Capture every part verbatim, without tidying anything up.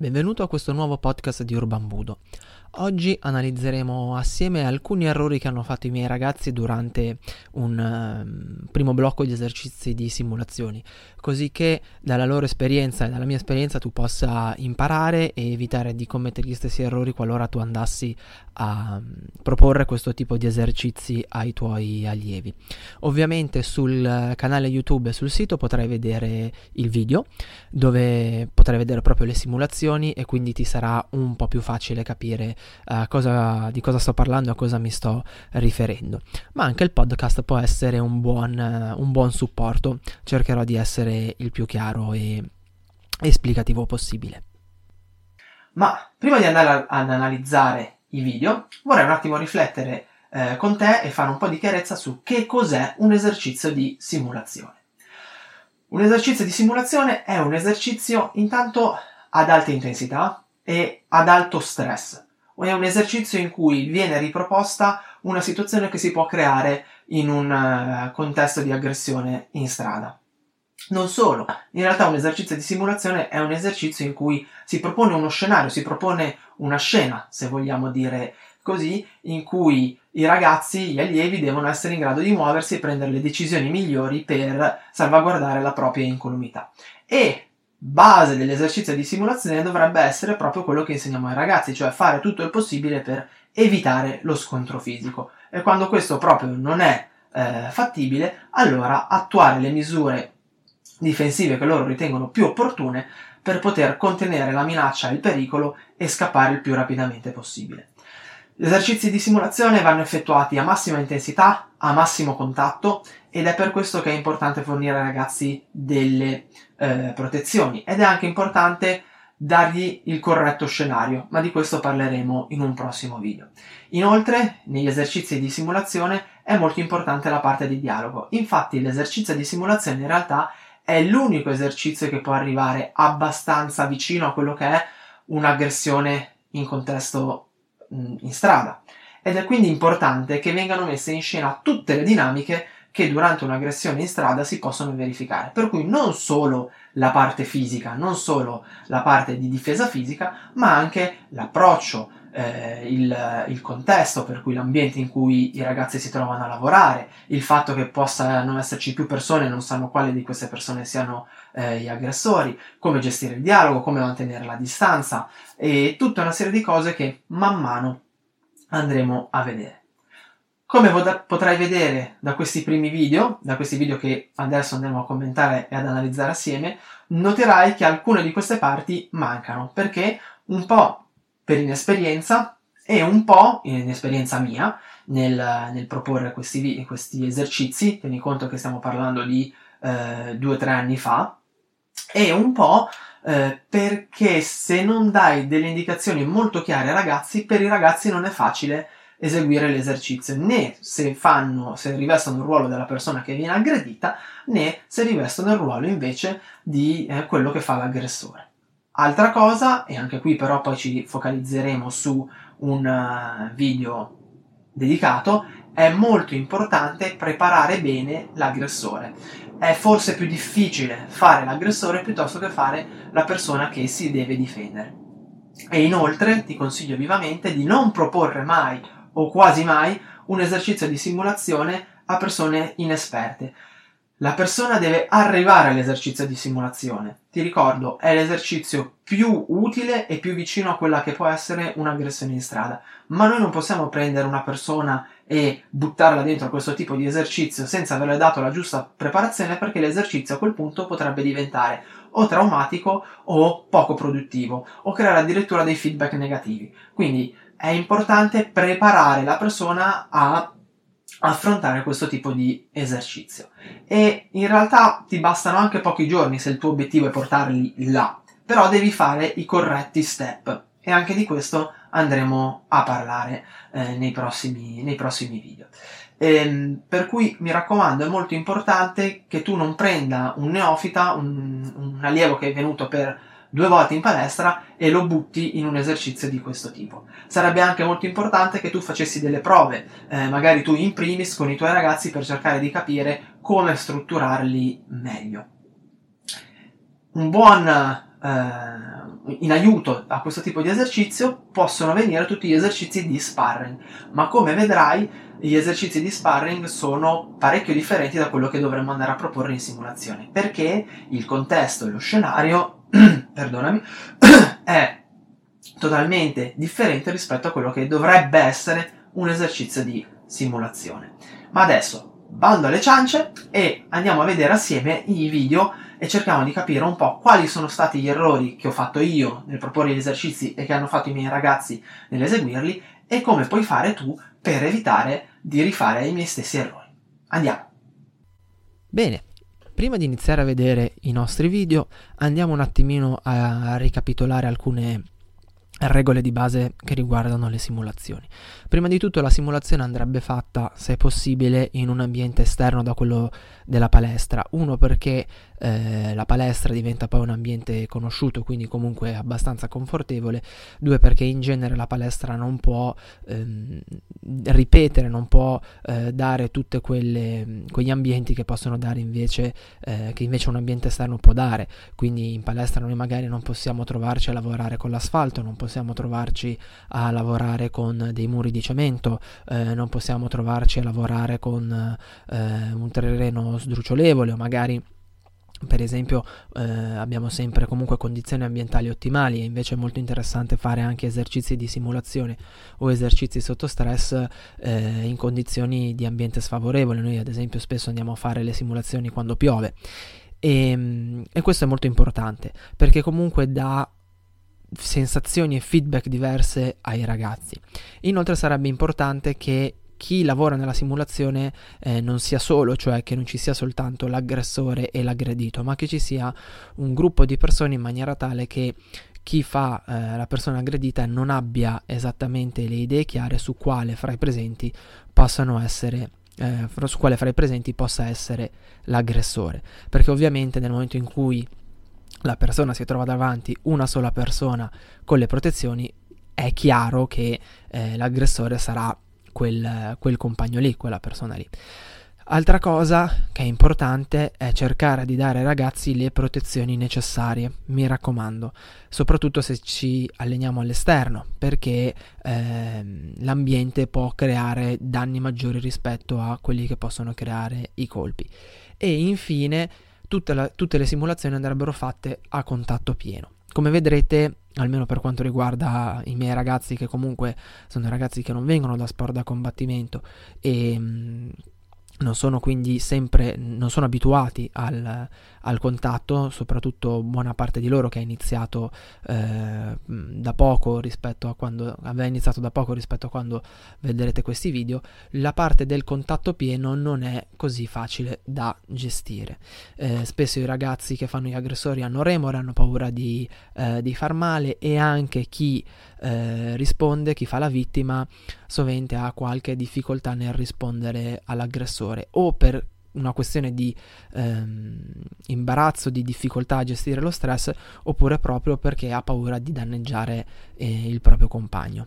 Benvenuto a questo nuovo podcast di Urban Budo. Oggi analizzeremo assieme alcuni errori che hanno fatto i miei ragazzi durante un uh, primo blocco di esercizi di simulazioni, così che dalla loro esperienza e dalla mia esperienza tu possa imparare e evitare di commettere gli stessi errori qualora tu andassi a um, proporre questo tipo di esercizi ai tuoi allievi. Ovviamente sul canale YouTube e sul sito potrai vedere il video dove potrai vedere proprio le simulazioni e quindi ti sarà un po' più facile capire uh, cosa, di cosa sto parlando e a cosa mi sto riferendo. Ma anche il podcast può essere un buon, uh, un buon supporto. Cercherò di essere il più chiaro e esplicativo possibile. Ma prima di andare a, ad analizzare i video, vorrei un attimo riflettere eh, con te e fare un po' di chiarezza su che cos'è un esercizio di simulazione. Un esercizio di simulazione è un esercizio intanto ad alta intensità e ad alto stress. È un esercizio in cui viene riproposta una situazione che si può creare in un contesto di aggressione in strada. Non solo, in realtà un esercizio di simulazione è un esercizio in cui si propone uno scenario, si propone una scena, se vogliamo dire così, in cui i ragazzi, gli allievi devono essere in grado di muoversi e prendere le decisioni migliori per salvaguardare la propria incolumità. E base dell'esercizio di simulazione dovrebbe essere proprio quello che insegniamo ai ragazzi, cioè fare tutto il possibile per evitare lo scontro fisico. E quando questo proprio non è eh, fattibile, allora attuare le misure difensive che loro ritengono più opportune per poter contenere la minaccia e il pericolo e scappare il più rapidamente possibile. Gli esercizi di simulazione vanno effettuati a massima intensità, a massimo contatto, ed è per questo che è importante fornire ai ragazzi delle eh, protezioni ed è anche importante dargli il corretto scenario, ma di questo parleremo in un prossimo video. Inoltre, negli esercizi di simulazione è molto importante la parte di dialogo. Infatti, l'esercizio di simulazione in realtà è l'unico esercizio che può arrivare abbastanza vicino a quello che è un'aggressione in contesto in strada, ed è quindi importante che vengano messe in scena tutte le dinamiche che durante un'aggressione in strada si possono verificare, per cui non solo la parte fisica, non solo la parte di difesa fisica, ma anche l'approccio, eh, il, il contesto, per cui l'ambiente in cui i ragazzi si trovano a lavorare, il fatto che possano esserci più persone e non sanno quale di queste persone siano eh, gli aggressori, come gestire il dialogo, come mantenere la distanza e tutta una serie di cose che man mano andremo a vedere. Come potrai vedere da questi primi video, da questi video che adesso andremo a commentare e ad analizzare assieme, noterai che alcune di queste parti mancano, perché un po' per inesperienza e un po' inesperienza mia nel, nel proporre questi, questi esercizi, tieni conto che stiamo parlando di eh, due o tre anni fa, e un po' eh, perché se non dai delle indicazioni molto chiare ai ragazzi, per i ragazzi non è facile eseguire l'esercizio, né se fanno, se rivestono il ruolo della persona che viene aggredita, né se rivestono il ruolo invece di eh, quello che fa l'aggressore. Altra cosa, e anche qui però poi ci focalizzeremo su un uh, video dedicato, è molto importante preparare bene l'aggressore. È forse più difficile fare l'aggressore piuttosto che fare la persona che si deve difendere. E inoltre ti consiglio vivamente di non proporre mai o quasi mai un esercizio di simulazione a persone inesperte. La persona deve arrivare all'esercizio di simulazione. Ti ricordo, è l'esercizio più utile e più vicino a quella che può essere un'aggressione in strada, ma noi non possiamo prendere una persona e buttarla dentro a questo tipo di esercizio senza averle dato la giusta preparazione, perché l'esercizio a quel punto potrebbe diventare o traumatico o poco produttivo, o creare addirittura dei feedback negativi. Quindi è importante preparare la persona a affrontare questo tipo di esercizio, e in realtà ti bastano anche pochi giorni se il tuo obiettivo è portarli là, però devi fare i corretti step, e anche di questo andremo a parlare eh, nei prossimi, nei prossimi video. Ehm, per cui mi raccomando, è molto importante che tu non prenda un neofita, un, un allievo che è venuto per due volte in palestra e lo butti in un esercizio di questo tipo. Sarebbe anche molto importante che tu facessi delle prove, eh, magari tu in primis con i tuoi ragazzi, per cercare di capire come strutturarli meglio. Un buon eh, in aiuto a questo tipo di esercizio possono venire tutti gli esercizi di sparring, ma come vedrai gli esercizi di sparring sono parecchio differenti da quello che dovremmo andare a proporre in simulazione, perché il contesto e lo scenario perdonami, è totalmente differente rispetto a quello che dovrebbe essere un esercizio di simulazione. Ma adesso bando alle ciance e andiamo a vedere assieme i video e cerchiamo di capire un po' quali sono stati gli errori che ho fatto io nel proporre gli esercizi e che hanno fatto i miei ragazzi nell'eseguirli, e come puoi fare tu per evitare di rifare i miei stessi errori. Andiamo! Bene, prima di iniziare a vedere i nostri video, andiamo un attimino a ricapitolare alcune regole di base che riguardano le simulazioni. Prima di tutto, la simulazione andrebbe fatta, se possibile, in un ambiente esterno da quello della palestra. Uno, perché eh, la palestra diventa poi un ambiente conosciuto, quindi comunque abbastanza confortevole. Due, perché in genere la palestra non può ehm, ripetere, non può eh, dare tutte quelle quegli ambienti che possono dare invece eh, che invece un ambiente esterno può dare. Quindi in palestra noi magari non possiamo trovarci a lavorare con l'asfalto, non possiamo possiamo trovarci a lavorare con dei muri di cemento, eh, non possiamo trovarci a lavorare con eh, un terreno sdrucciolevole, o magari, per esempio, eh, abbiamo sempre comunque condizioni ambientali ottimali. E invece è molto interessante fare anche esercizi di simulazione o esercizi sotto stress eh, in condizioni di ambiente sfavorevole. Noi ad esempio spesso andiamo a fare le simulazioni quando piove, e, e questo è molto importante perché comunque dà sensazioni e feedback diverse ai ragazzi. Inoltre sarebbe importante che chi lavora nella simulazione eh, non sia solo, cioè che non ci sia soltanto l'aggressore e l'aggredito, ma che ci sia un gruppo di persone in maniera tale che chi fa eh, la persona aggredita non abbia esattamente le idee chiare su quale fra i presenti possano essere eh, su quale fra i presenti possa essere l'aggressore, perché ovviamente nel momento in cui la persona si trova davanti una sola persona con le protezioni, è chiaro che eh, l'aggressore sarà quel, quel compagno lì, quella persona lì. Altra cosa che è importante è cercare di dare ai ragazzi le protezioni necessarie, mi raccomando, soprattutto se ci alleniamo all'esterno, perché eh, l'ambiente può creare danni maggiori rispetto a quelli che possono creare i colpi. E infine, Tutte, la, tutte le simulazioni andrebbero fatte a contatto pieno. Come vedrete, almeno per quanto riguarda i miei ragazzi, che comunque sono ragazzi che non vengono da sport da combattimento e mh, non sono quindi sempre, non sono abituati al, al contatto, soprattutto buona parte di loro che ha iniziato eh, da poco rispetto a quando, aveva iniziato da poco rispetto a quando vedrete questi video, la parte del contatto pieno non è così facile da gestire. Eh, spesso i ragazzi che fanno gli aggressori hanno remore, hanno paura di, eh, di far male, e anche chi eh, risponde, chi fa la vittima, sovente ha qualche difficoltà nel rispondere all'aggressore, o per una questione di ehm, imbarazzo, di difficoltà a gestire lo stress, oppure proprio perché ha paura di danneggiare eh, il proprio compagno.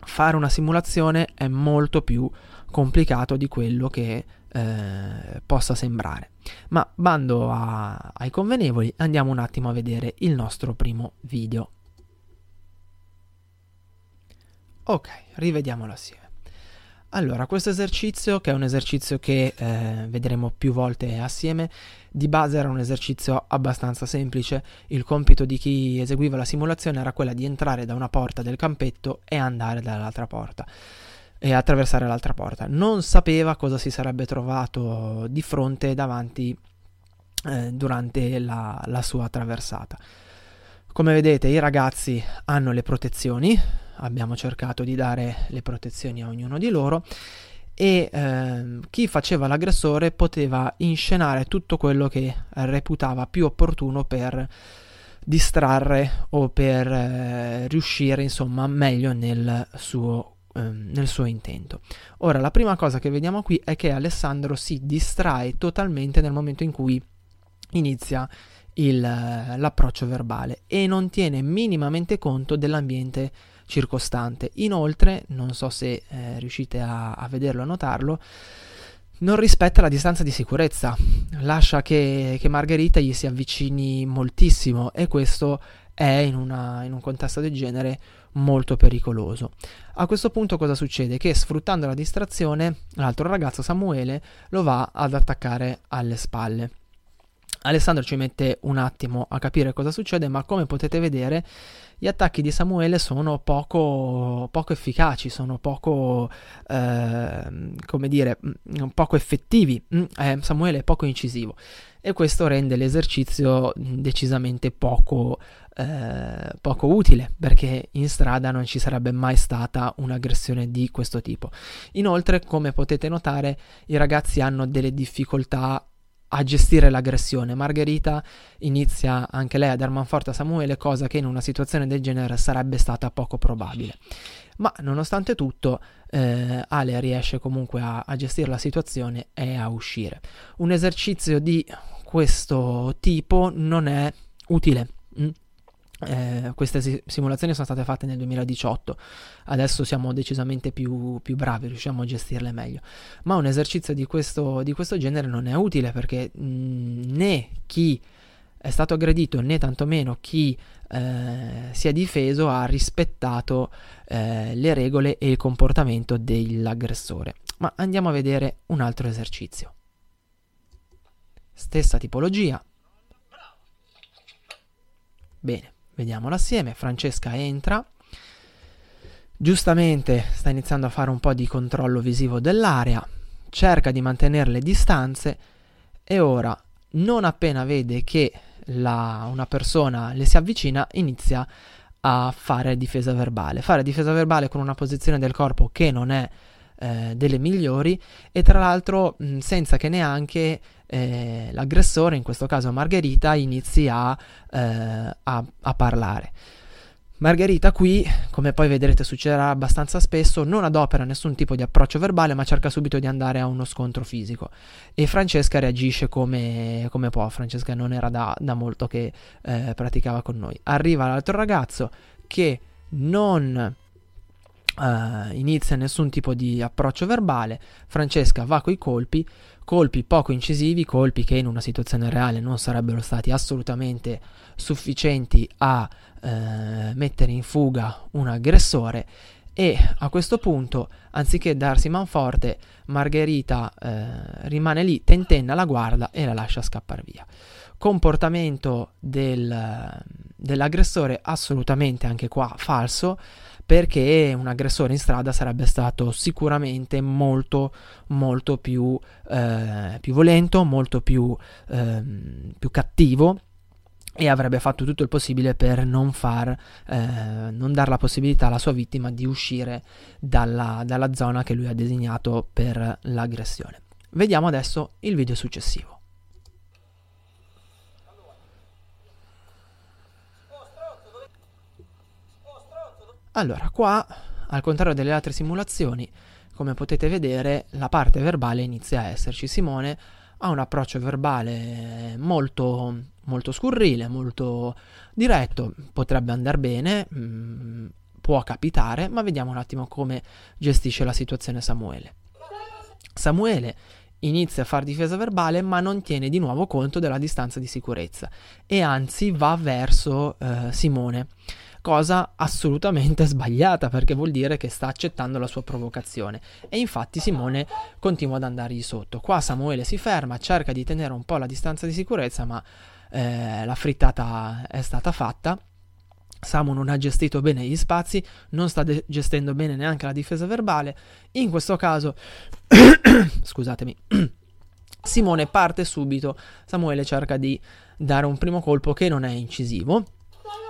Fare una simulazione è molto più complicato di quello che eh, possa sembrare, ma bando a, ai convenevoli, andiamo un attimo a vedere il nostro primo video. Ok, rivediamolo assieme. Allora, questo esercizio, che è un esercizio che eh, vedremo più volte assieme, di base era un esercizio abbastanza semplice. Il compito di chi eseguiva la simulazione era quella di entrare da una porta del campetto e andare dall'altra porta e attraversare l'altra porta. Non sapeva cosa si sarebbe trovato di fronte davanti eh, durante la, la sua traversata. Come vedete, i ragazzi hanno le protezioni, abbiamo cercato di dare le protezioni a ognuno di loro, e eh, chi faceva l'aggressore poteva inscenare tutto quello che reputava più opportuno per distrarre o per eh, riuscire, insomma, meglio nel suo, eh, nel suo intento. Ora, la prima cosa che vediamo qui è che Alessandro si distrae totalmente nel momento in cui inizia Il, l'approccio verbale e non tiene minimamente conto dell'ambiente circostante. Inoltre, non so se eh, riuscite a, a vederlo, a notarlo, non rispetta la distanza di sicurezza, lascia che, che Margherita gli si avvicini moltissimo, e questo è in, una, in un contesto del genere molto pericoloso. A questo punto cosa succede? Che sfruttando la distrazione l'altro ragazzo, Samuele, lo va ad attaccare alle spalle. Alessandro ci mette un attimo a capire cosa succede, ma come potete vedere gli attacchi di Samuele sono poco, poco efficaci, sono poco, eh, come dire, poco effettivi. Eh, Samuele è poco incisivo, e questo rende l'esercizio decisamente poco, eh, poco utile, perché in strada non ci sarebbe mai stata un'aggressione di questo tipo. Inoltre, come potete notare, i ragazzi hanno delle difficoltà a gestire l'aggressione. Margherita inizia anche lei a dar manforte a Samuele, cosa che in una situazione del genere sarebbe stata poco probabile, ma nonostante tutto eh, Ale riesce comunque a, a gestire la situazione e a uscire. Un esercizio di questo tipo non è utile. mm. Eh, queste simulazioni sono state fatte nel duemiladiciotto, adesso siamo decisamente più, più bravi, riusciamo a gestirle meglio, ma un esercizio di questo, di questo genere non è utile, perché mh, né chi è stato aggredito né tantomeno chi eh, si è difeso ha rispettato eh, le regole e il comportamento dell'aggressore. Ma andiamo a vedere un altro esercizio, stessa tipologia. Bene, vediamolo assieme. Francesca entra, giustamente sta iniziando a fare un po' di controllo visivo dell'area, cerca di mantenere le distanze, e ora, non appena vede che la, una persona le si avvicina, inizia a fare difesa verbale. Fare difesa verbale con una posizione del corpo che non è eh, delle migliori, e tra l'altro mh, senza che neanche Eh, l'aggressore, in questo caso Margherita, inizia eh, a, a parlare. Margherita qui, come poi vedrete succederà abbastanza spesso, non adopera nessun tipo di approccio verbale, ma cerca subito di andare a uno scontro fisico, e Francesca reagisce come, come può. Francesca non era da, da molto che eh, praticava con noi. Arriva l'altro ragazzo che non Uh, inizia nessun tipo di approccio verbale. Francesca va coi colpi, colpi poco incisivi, colpi che in una situazione reale non sarebbero stati assolutamente sufficienti a uh, mettere in fuga un aggressore. E a questo punto, anziché darsi manforte, Margherita uh, rimane lì, tentenna, la guarda e la lascia scappare via. Comportamento del, dell'aggressore assolutamente anche qua falso, perché un aggressore in strada sarebbe stato sicuramente molto molto più, eh, più violento, molto più, eh, più cattivo, e avrebbe fatto tutto il possibile per non far eh, non dar la possibilità alla sua vittima di uscire dalla, dalla zona che lui ha designato per l'aggressione. Vediamo adesso il video successivo. Allora, qua, al contrario delle altre simulazioni, come potete vedere, la parte verbale inizia a esserci. Simone ha un approccio verbale molto, molto scurrile, molto diretto, potrebbe andare bene, mh, può capitare, ma vediamo un attimo come gestisce la situazione Samuele. Samuele inizia a far difesa verbale, ma non tiene di nuovo conto della distanza di sicurezza, e anzi va verso eh, Simone. Cosa assolutamente sbagliata, perché vuol dire che sta accettando la sua provocazione, e infatti Simone continua ad andargli sotto. Qua Samuele si ferma, cerca di tenere un po' la distanza di sicurezza, ma eh, la frittata è stata fatta. Samu non ha gestito bene gli spazi, non sta de- gestendo bene neanche la difesa verbale. In questo caso scusatemi Simone parte subito, Samuele cerca di dare un primo colpo che non è incisivo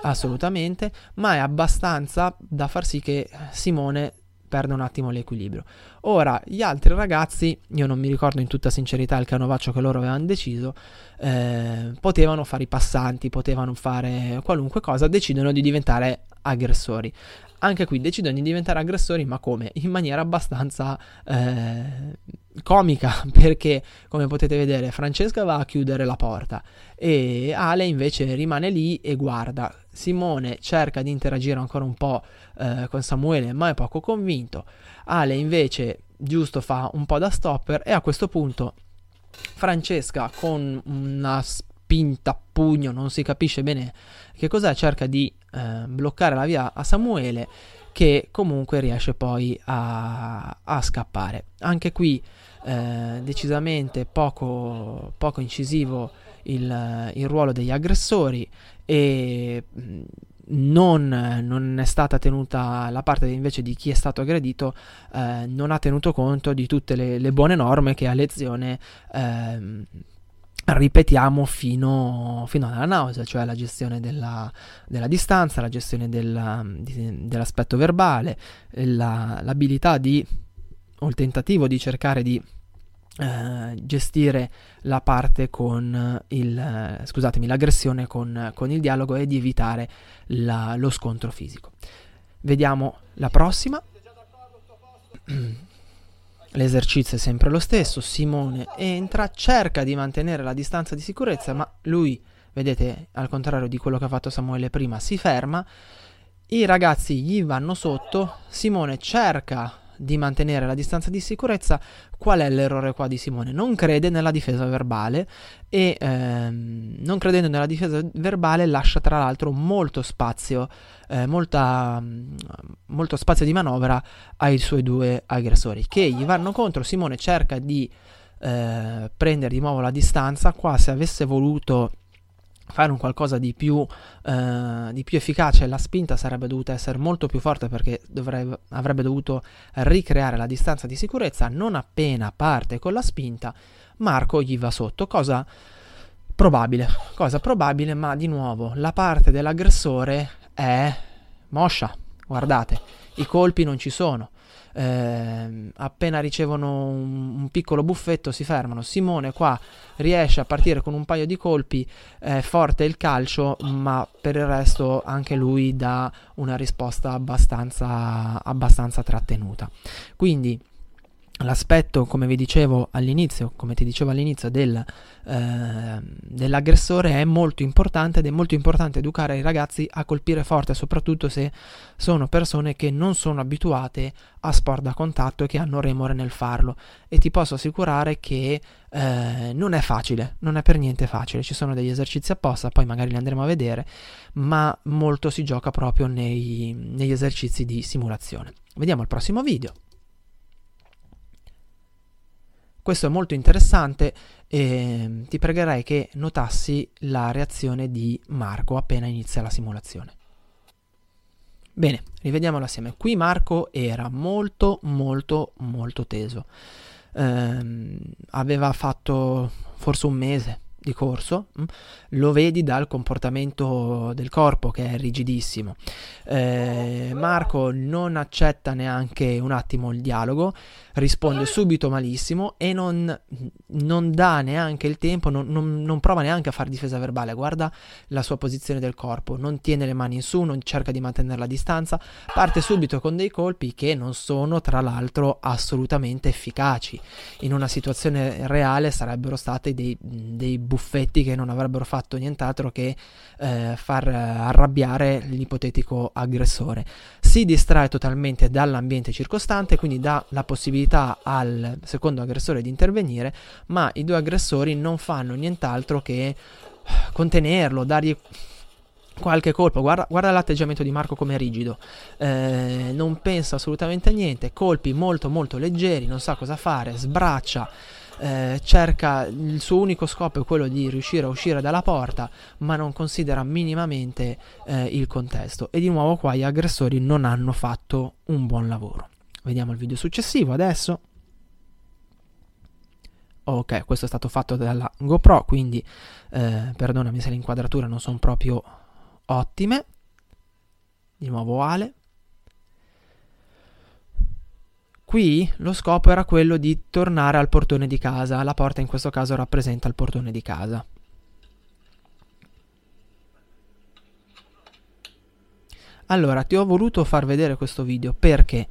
assolutamente, ma è abbastanza da far sì che Simone perda un attimo l'equilibrio. Ora gli altri ragazzi, io non mi ricordo in tutta sincerità il canovaccio che loro avevano deciso, eh, potevano fare i passanti, potevano fare qualunque cosa, decidono di diventare aggressori. Anche qui decidono di diventare aggressori, ma come? In maniera abbastanza eh, comica, perché come potete vedere Francesca va a chiudere la porta e Ale invece rimane lì e guarda. Simone cerca di interagire ancora un po' eh, con Samuele, ma è poco convinto. Ale invece giusto fa un po' da stopper, e a questo punto Francesca, con una spinta a pugno, non si capisce bene che cos'è, cerca di eh, bloccare la via a Samuele, che comunque riesce poi a, a scappare. Anche qui eh, decisamente poco, poco incisivo il, il ruolo degli aggressori, e non, non è stata tenuta la parte invece di chi è stato aggredito, eh, non ha tenuto conto di tutte le, le buone norme che a lezione eh, ripetiamo fino, fino alla nausea, cioè la gestione della, della distanza, la gestione della, di, dell'aspetto verbale, la, l'abilità di, o il tentativo di cercare di eh, gestire la parte con il, scusatemi, l'aggressione con, con il dialogo, e di evitare la, lo scontro fisico. Vediamo la prossima. L'esercizio è sempre lo stesso, Simone entra, cerca di mantenere la distanza di sicurezza, ma lui, vedete, al contrario di quello che ha fatto Samuele prima, si ferma, i ragazzi gli vanno sotto, Simone cerca di mantenere la distanza di sicurezza. Qual è l'errore qua di Simone? Non crede nella difesa verbale, e ehm, non credendo nella difesa verbale lascia tra l'altro molto spazio eh, molta, molto spazio di manovra ai suoi due aggressori, che gli vanno contro. Simone cerca di eh, prendere di nuovo la distanza. Qua, se avesse voluto fare un qualcosa di più, eh, di più efficace, la spinta sarebbe dovuta essere molto più forte, perché dovrebbe, avrebbe dovuto ricreare la distanza di sicurezza. Non appena parte con la spinta, Marco gli va sotto, cosa probabile, cosa probabile, ma di nuovo la parte dell'aggressore è moscia. Guardate, i colpi non ci sono. Eh, appena ricevono un, un piccolo buffetto si fermano. Simone qua riesce a partire con un paio di colpi, è eh, forte il calcio, ma per il resto anche lui dà una risposta abbastanza, abbastanza trattenuta. Quindi l'aspetto, come vi dicevo all'inizio, come ti dicevo all'inizio del, eh, dell'aggressore è molto importante, ed è molto importante educare i ragazzi a colpire forte, soprattutto se sono persone che non sono abituate a sport da contatto e che hanno remore nel farlo. E ti posso assicurare che eh, non è facile, non è per niente facile. Ci sono degli esercizi apposta, poi magari li andremo a vedere, ma molto si gioca proprio nei, negli esercizi di simulazione. Vediamo il prossimo video. Questo è molto interessante, e ti pregherei che notassi la reazione di Marco appena inizia la simulazione. Bene, rivediamolo assieme. Qui Marco era molto molto molto teso. Ehm, aveva fatto forse un mese di corso, lo vedi dal comportamento del corpo che è rigidissimo. eh, Marco non accetta neanche un attimo il dialogo, risponde subito malissimo, e non, non dà neanche il tempo, non, non, non prova neanche a fare difesa verbale. Guarda la sua posizione del corpo, non tiene le mani in su, non cerca di mantenere la distanza, parte subito con dei colpi che non sono tra l'altro assolutamente efficaci. In una situazione reale sarebbero stati dei, dei buffetti che non avrebbero fatto nient'altro che eh, far arrabbiare l'ipotetico aggressore. Si distrae totalmente dall'ambiente circostante, quindi dà la possibilità al secondo aggressore di intervenire, ma i due aggressori non fanno nient'altro che contenerlo, dargli qualche colpo. Guarda, guarda l'atteggiamento di Marco come rigido, eh, non pensa assolutamente a niente, colpi molto molto leggeri, non sa cosa fare, sbraccia. Eh, cerca, il suo unico scopo è quello di riuscire a uscire dalla porta, ma non considera minimamente eh, il contesto, e di nuovo qua gli aggressori non hanno fatto un buon lavoro. Vediamo il video successivo adesso. Ok, questo è stato fatto dalla GoPro, quindi eh, perdonami se le inquadrature non sono proprio ottime. Di nuovo Ale. Qui lo scopo era quello di tornare al portone di casa, la porta in questo caso rappresenta il portone di casa. Allora, ti ho voluto far vedere questo video perché?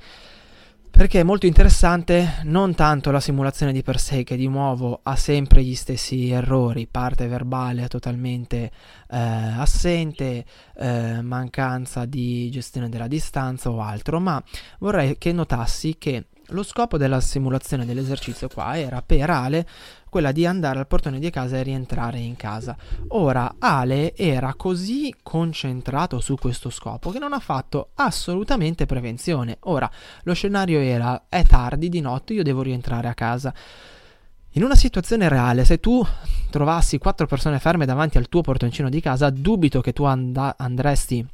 Perché è molto interessante, non tanto la simulazione di per sé, che di nuovo ha sempre gli stessi errori, parte verbale totalmente eh, assente, eh, mancanza di gestione della distanza o altro, ma vorrei che notassi che Lo scopo della simulazione dell'esercizio qua era per Ale quella di andare al portone di casa e rientrare in casa. Ora Ale era così concentrato su questo scopo che non ha fatto assolutamente prevenzione. Ora lo scenario era: è tardi di notte, io devo rientrare a casa. In una situazione reale, se tu trovassi quattro persone ferme davanti al tuo portoncino di casa, dubito che tu and- andresti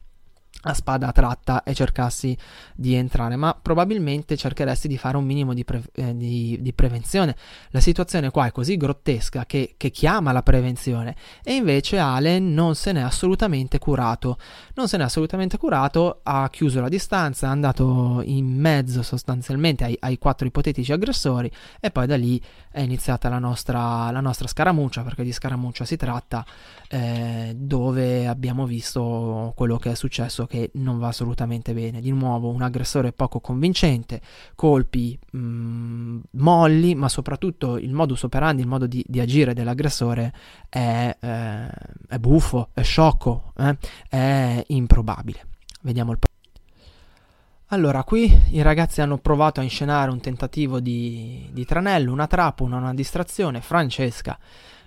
a spada tratta e cercassi di entrare, ma probabilmente cercheresti di fare un minimo di, pre- eh, di, di prevenzione. La situazione qua è così grottesca che, che chiama la prevenzione, e invece Ale non se n'è assolutamente curato non se n'è assolutamente curato, ha chiuso la distanza, è andato in mezzo sostanzialmente ai, ai quattro ipotetici aggressori, e poi da lì è iniziata la nostra, la nostra scaramuccia, perché di scaramuccia si tratta, eh, dove abbiamo visto quello che è successo, che non va assolutamente bene. Di nuovo un aggressore poco convincente, colpi mh, molli, ma soprattutto il modus operandi, il modo di, di agire dell'aggressore è, eh, è buffo, è sciocco, eh? È improbabile. Vediamo il po- Allora, qui i ragazzi hanno provato a inscenare un tentativo di, di tranello, una trappola, una distrazione. Francesca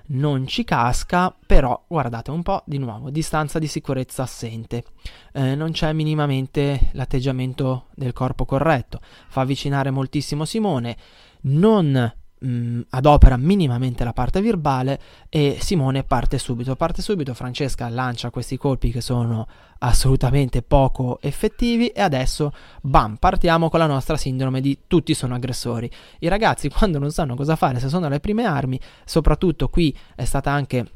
non ci casca, però guardate un po', di nuovo distanza di sicurezza assente, eh, non c'è minimamente l'atteggiamento del corpo corretto, fa avvicinare moltissimo Simone, non mh, adopera minimamente la parte verbale, e Simone parte subito, parte subito, Francesca lancia questi colpi che sono assolutamente poco effettivi, e adesso bam, partiamo con la nostra sindrome di tutti sono aggressori. I ragazzi, quando non sanno cosa fare, se sono alle prime armi, soprattutto qui è stata anche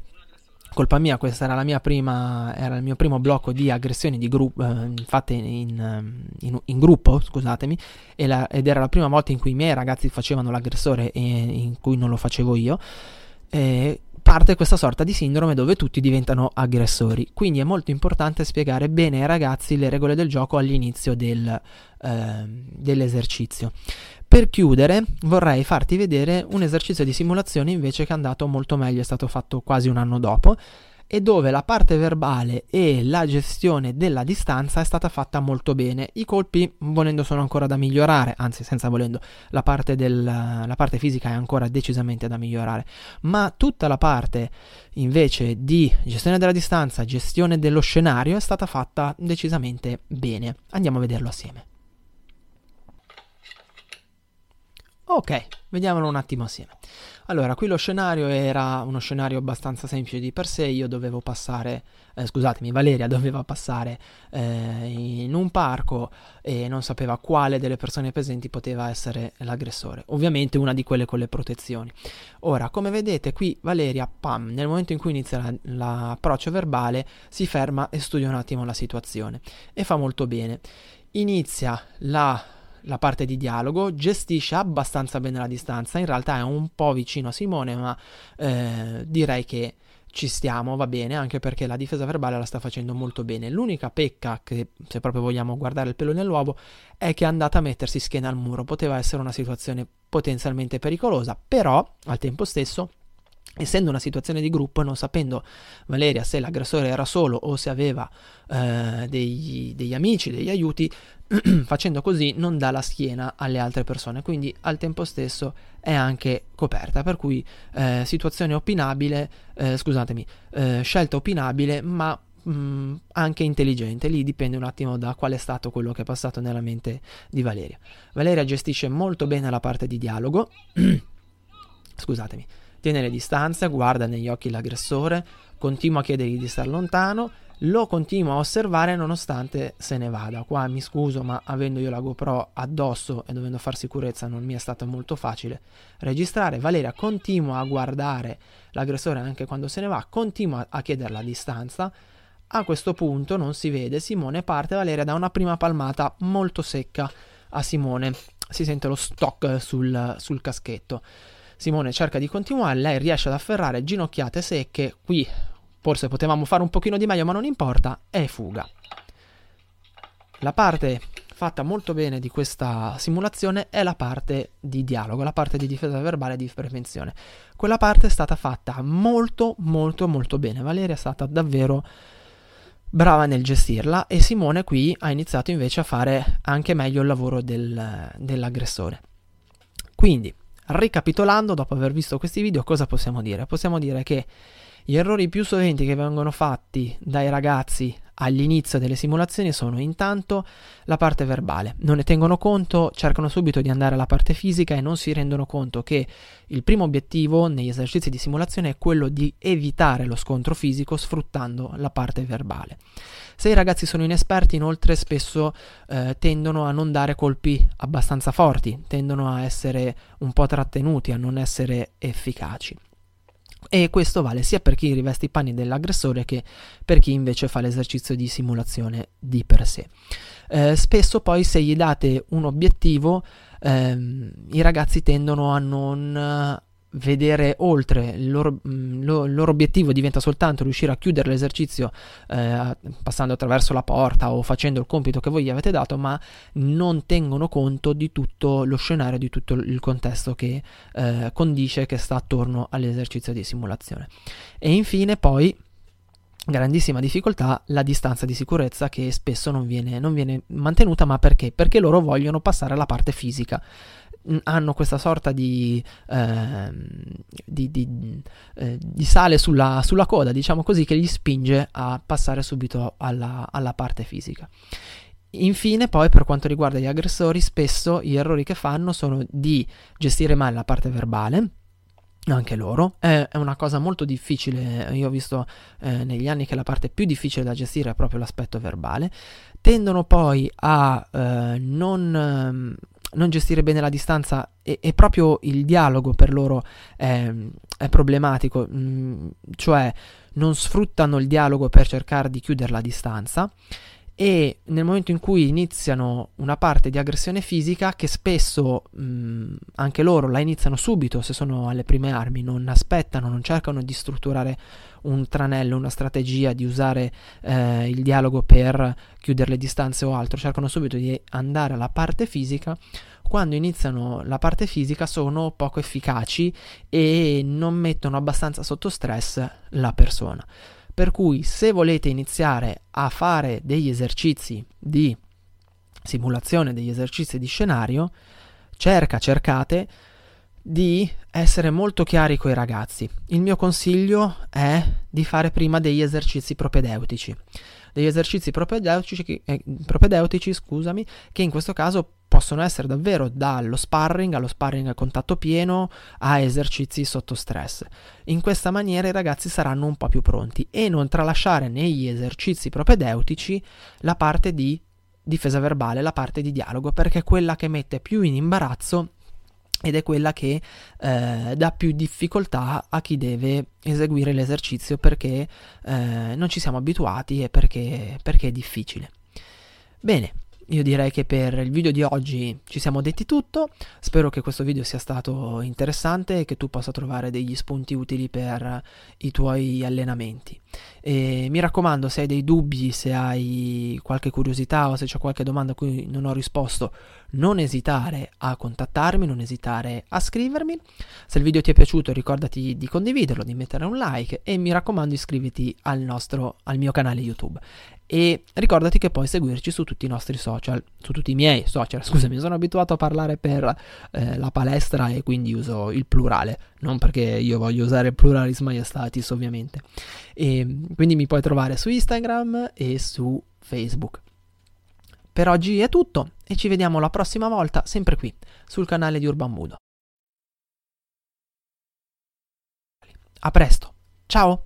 colpa mia, questa era la mia prima era il mio primo blocco di aggressioni di gruppo, eh, fatte in, in, in gruppo, scusatemi, e la, ed era la prima volta in cui i miei ragazzi facevano l'aggressore e in cui non lo facevo io, e parte questa sorta di sindrome dove tutti diventano aggressori. Quindi è molto importante spiegare bene ai ragazzi le regole del gioco all'inizio del, eh, dell'esercizio. Per chiudere vorrei farti vedere un esercizio di simulazione invece che è andato molto meglio, è stato fatto quasi un anno dopo, e dove la parte verbale e la gestione della distanza è stata fatta molto bene. I colpi, volendo, sono ancora da migliorare, anzi senza volendo, la parte, del, la parte fisica è ancora decisamente da migliorare, ma tutta la parte invece di gestione della distanza, gestione dello scenario è stata fatta decisamente bene. Andiamo a vederlo assieme. Ok, vediamolo un attimo assieme. Allora, qui lo scenario era uno scenario abbastanza semplice di per sé, io dovevo passare, eh, scusatemi, Valeria doveva passare eh, in un parco e non sapeva quale delle persone presenti poteva essere l'aggressore, ovviamente una di quelle con le protezioni. Ora, come vedete qui Valeria, pam, nel momento in cui inizia la, l'approccio verbale, si ferma e studia un attimo la situazione, e fa molto bene. Inizia la... la parte di dialogo, gestisce abbastanza bene la distanza, in realtà è un po' vicino a Simone, ma eh, direi che ci stiamo, va bene, anche perché la difesa verbale la sta facendo molto bene. L'unica pecca, che se proprio vogliamo guardare il pelo nell'uovo, è che è andata a mettersi schiena al muro, poteva essere una situazione potenzialmente pericolosa, però al tempo stesso, essendo una situazione di gruppo, non sapendo Valeria se l'aggressore era solo o se aveva eh, degli, degli amici, degli aiuti, facendo così non dà la schiena alle altre persone, quindi al tempo stesso è anche coperta, per cui eh, situazione opinabile, eh, scusatemi, eh, scelta opinabile, ma mh, anche intelligente. Lì dipende un attimo da qual è stato quello che è passato nella mente di Valeria. Valeria gestisce molto bene la parte di dialogo, scusatemi, tiene le distanze, guarda negli occhi l'aggressore, continua a chiedergli di star lontano, lo continua a osservare nonostante se ne vada. Qua mi scuso, ma avendo io la GoPro addosso e dovendo far sicurezza non mi è stato molto facile registrare. Valeria continua a guardare l'aggressore anche quando se ne va, continua a chiedere la distanza. A questo punto non si vede, Simone parte, Valeria dà una prima palmata molto secca a Simone, si sente lo stock sul, sul caschetto. Simone cerca di continuare, lei riesce ad afferrare, ginocchiate secche, qui forse potevamo fare un pochino di meglio ma non importa, e fuga. La parte fatta molto bene di questa simulazione è la parte di dialogo, la parte di difesa verbale e di prevenzione. Quella parte è stata fatta molto molto molto bene, Valeria è stata davvero brava nel gestirla, e Simone qui ha iniziato invece a fare anche meglio il lavoro del, dell'aggressore. Quindi, ricapitolando, dopo aver visto questi video, cosa possiamo dire? Possiamo dire che gli errori più soventi che vengono fatti dai ragazzi all'inizio delle simulazioni sono intanto la parte verbale. Non ne tengono conto, cercano subito di andare alla parte fisica e non si rendono conto che il primo obiettivo negli esercizi di simulazione è quello di evitare lo scontro fisico sfruttando la parte verbale. Se i ragazzi sono inesperti, inoltre, spesso eh, tendono a non dare colpi abbastanza forti, tendono a essere un po' trattenuti, a non essere efficaci. E questo vale sia per chi riveste i panni dell'aggressore che per chi invece fa l'esercizio di simulazione di per sé. Eh, spesso poi, se gli date un obiettivo, ehm, i ragazzi tendono a non vedere oltre, il loro, mh, lo, il loro obiettivo diventa soltanto riuscire a chiudere l'esercizio eh, passando attraverso la porta o facendo il compito che voi gli avete dato, ma non tengono conto di tutto lo scenario, di tutto il contesto che eh, condice, che sta attorno all'esercizio di simulazione. E infine poi, grandissima difficoltà, la distanza di sicurezza, che spesso non viene, non viene mantenuta. Ma perché? Perché loro vogliono passare alla parte fisica, hanno questa sorta di, eh, di, di, eh, di sale sulla, sulla coda, diciamo così, che li spinge a passare subito alla, alla parte fisica. Infine poi, per quanto riguarda gli aggressori, spesso gli errori che fanno sono di gestire male la parte verbale. Anche loro è una cosa molto difficile. Io ho visto eh, negli anni che la parte più difficile da gestire è proprio l'aspetto verbale. Tendono poi a eh, non, non gestire bene la distanza, e, e proprio il dialogo per loro è, è problematico, mh, cioè non sfruttano il dialogo per cercare di chiudere la distanza. E nel momento in cui iniziano una parte di aggressione fisica, che spesso mh, anche loro la iniziano subito se sono alle prime armi, non aspettano, non cercano di strutturare un tranello, una strategia, di usare eh, il dialogo per chiudere le distanze o altro, cercano subito di andare alla parte fisica. Quando iniziano la parte fisica sono poco efficaci e non mettono abbastanza sotto stress la persona. Per cui, se volete iniziare a fare degli esercizi di simulazione, degli esercizi di scenario, cerca, cercate di essere molto chiari coi ragazzi. Il mio consiglio è di fare prima degli esercizi propedeutici. Degli esercizi propedeutici, eh, propedeutici scusami, che in questo caso possono essere davvero dallo sparring allo sparring a contatto pieno a esercizi sotto stress. In questa maniera i ragazzi saranno un po' più pronti, e non tralasciare negli esercizi propedeutici la parte di difesa verbale, la parte di dialogo, perché è quella che mette più in imbarazzo ed è quella che eh, dà più difficoltà a chi deve eseguire l'esercizio, perché eh, non ci siamo abituati e perché, perché è difficile. Bene, io direi che per il video di oggi ci siamo detti tutto. Spero che questo video sia stato interessante e che tu possa trovare degli spunti utili per i tuoi allenamenti. E mi raccomando, se hai dei dubbi, se hai qualche curiosità o se c'è qualche domanda a cui non ho risposto, non esitare a contattarmi, non esitare a scrivermi. Se il video ti è piaciuto, ricordati di condividerlo, di mettere un like, e mi raccomando iscriviti al nostro, al mio canale YouTube. E ricordati che puoi seguirci su tutti i nostri social, su tutti i miei social, scusami, sono abituato a parlare per eh, la palestra e quindi uso il plurale, non perché io voglio usare il pluralis maiestatis ovviamente. E quindi mi puoi trovare su Instagram e su Facebook. Per oggi è tutto e ci vediamo la prossima volta, sempre qui, sul canale di Urban Budo. A presto, ciao!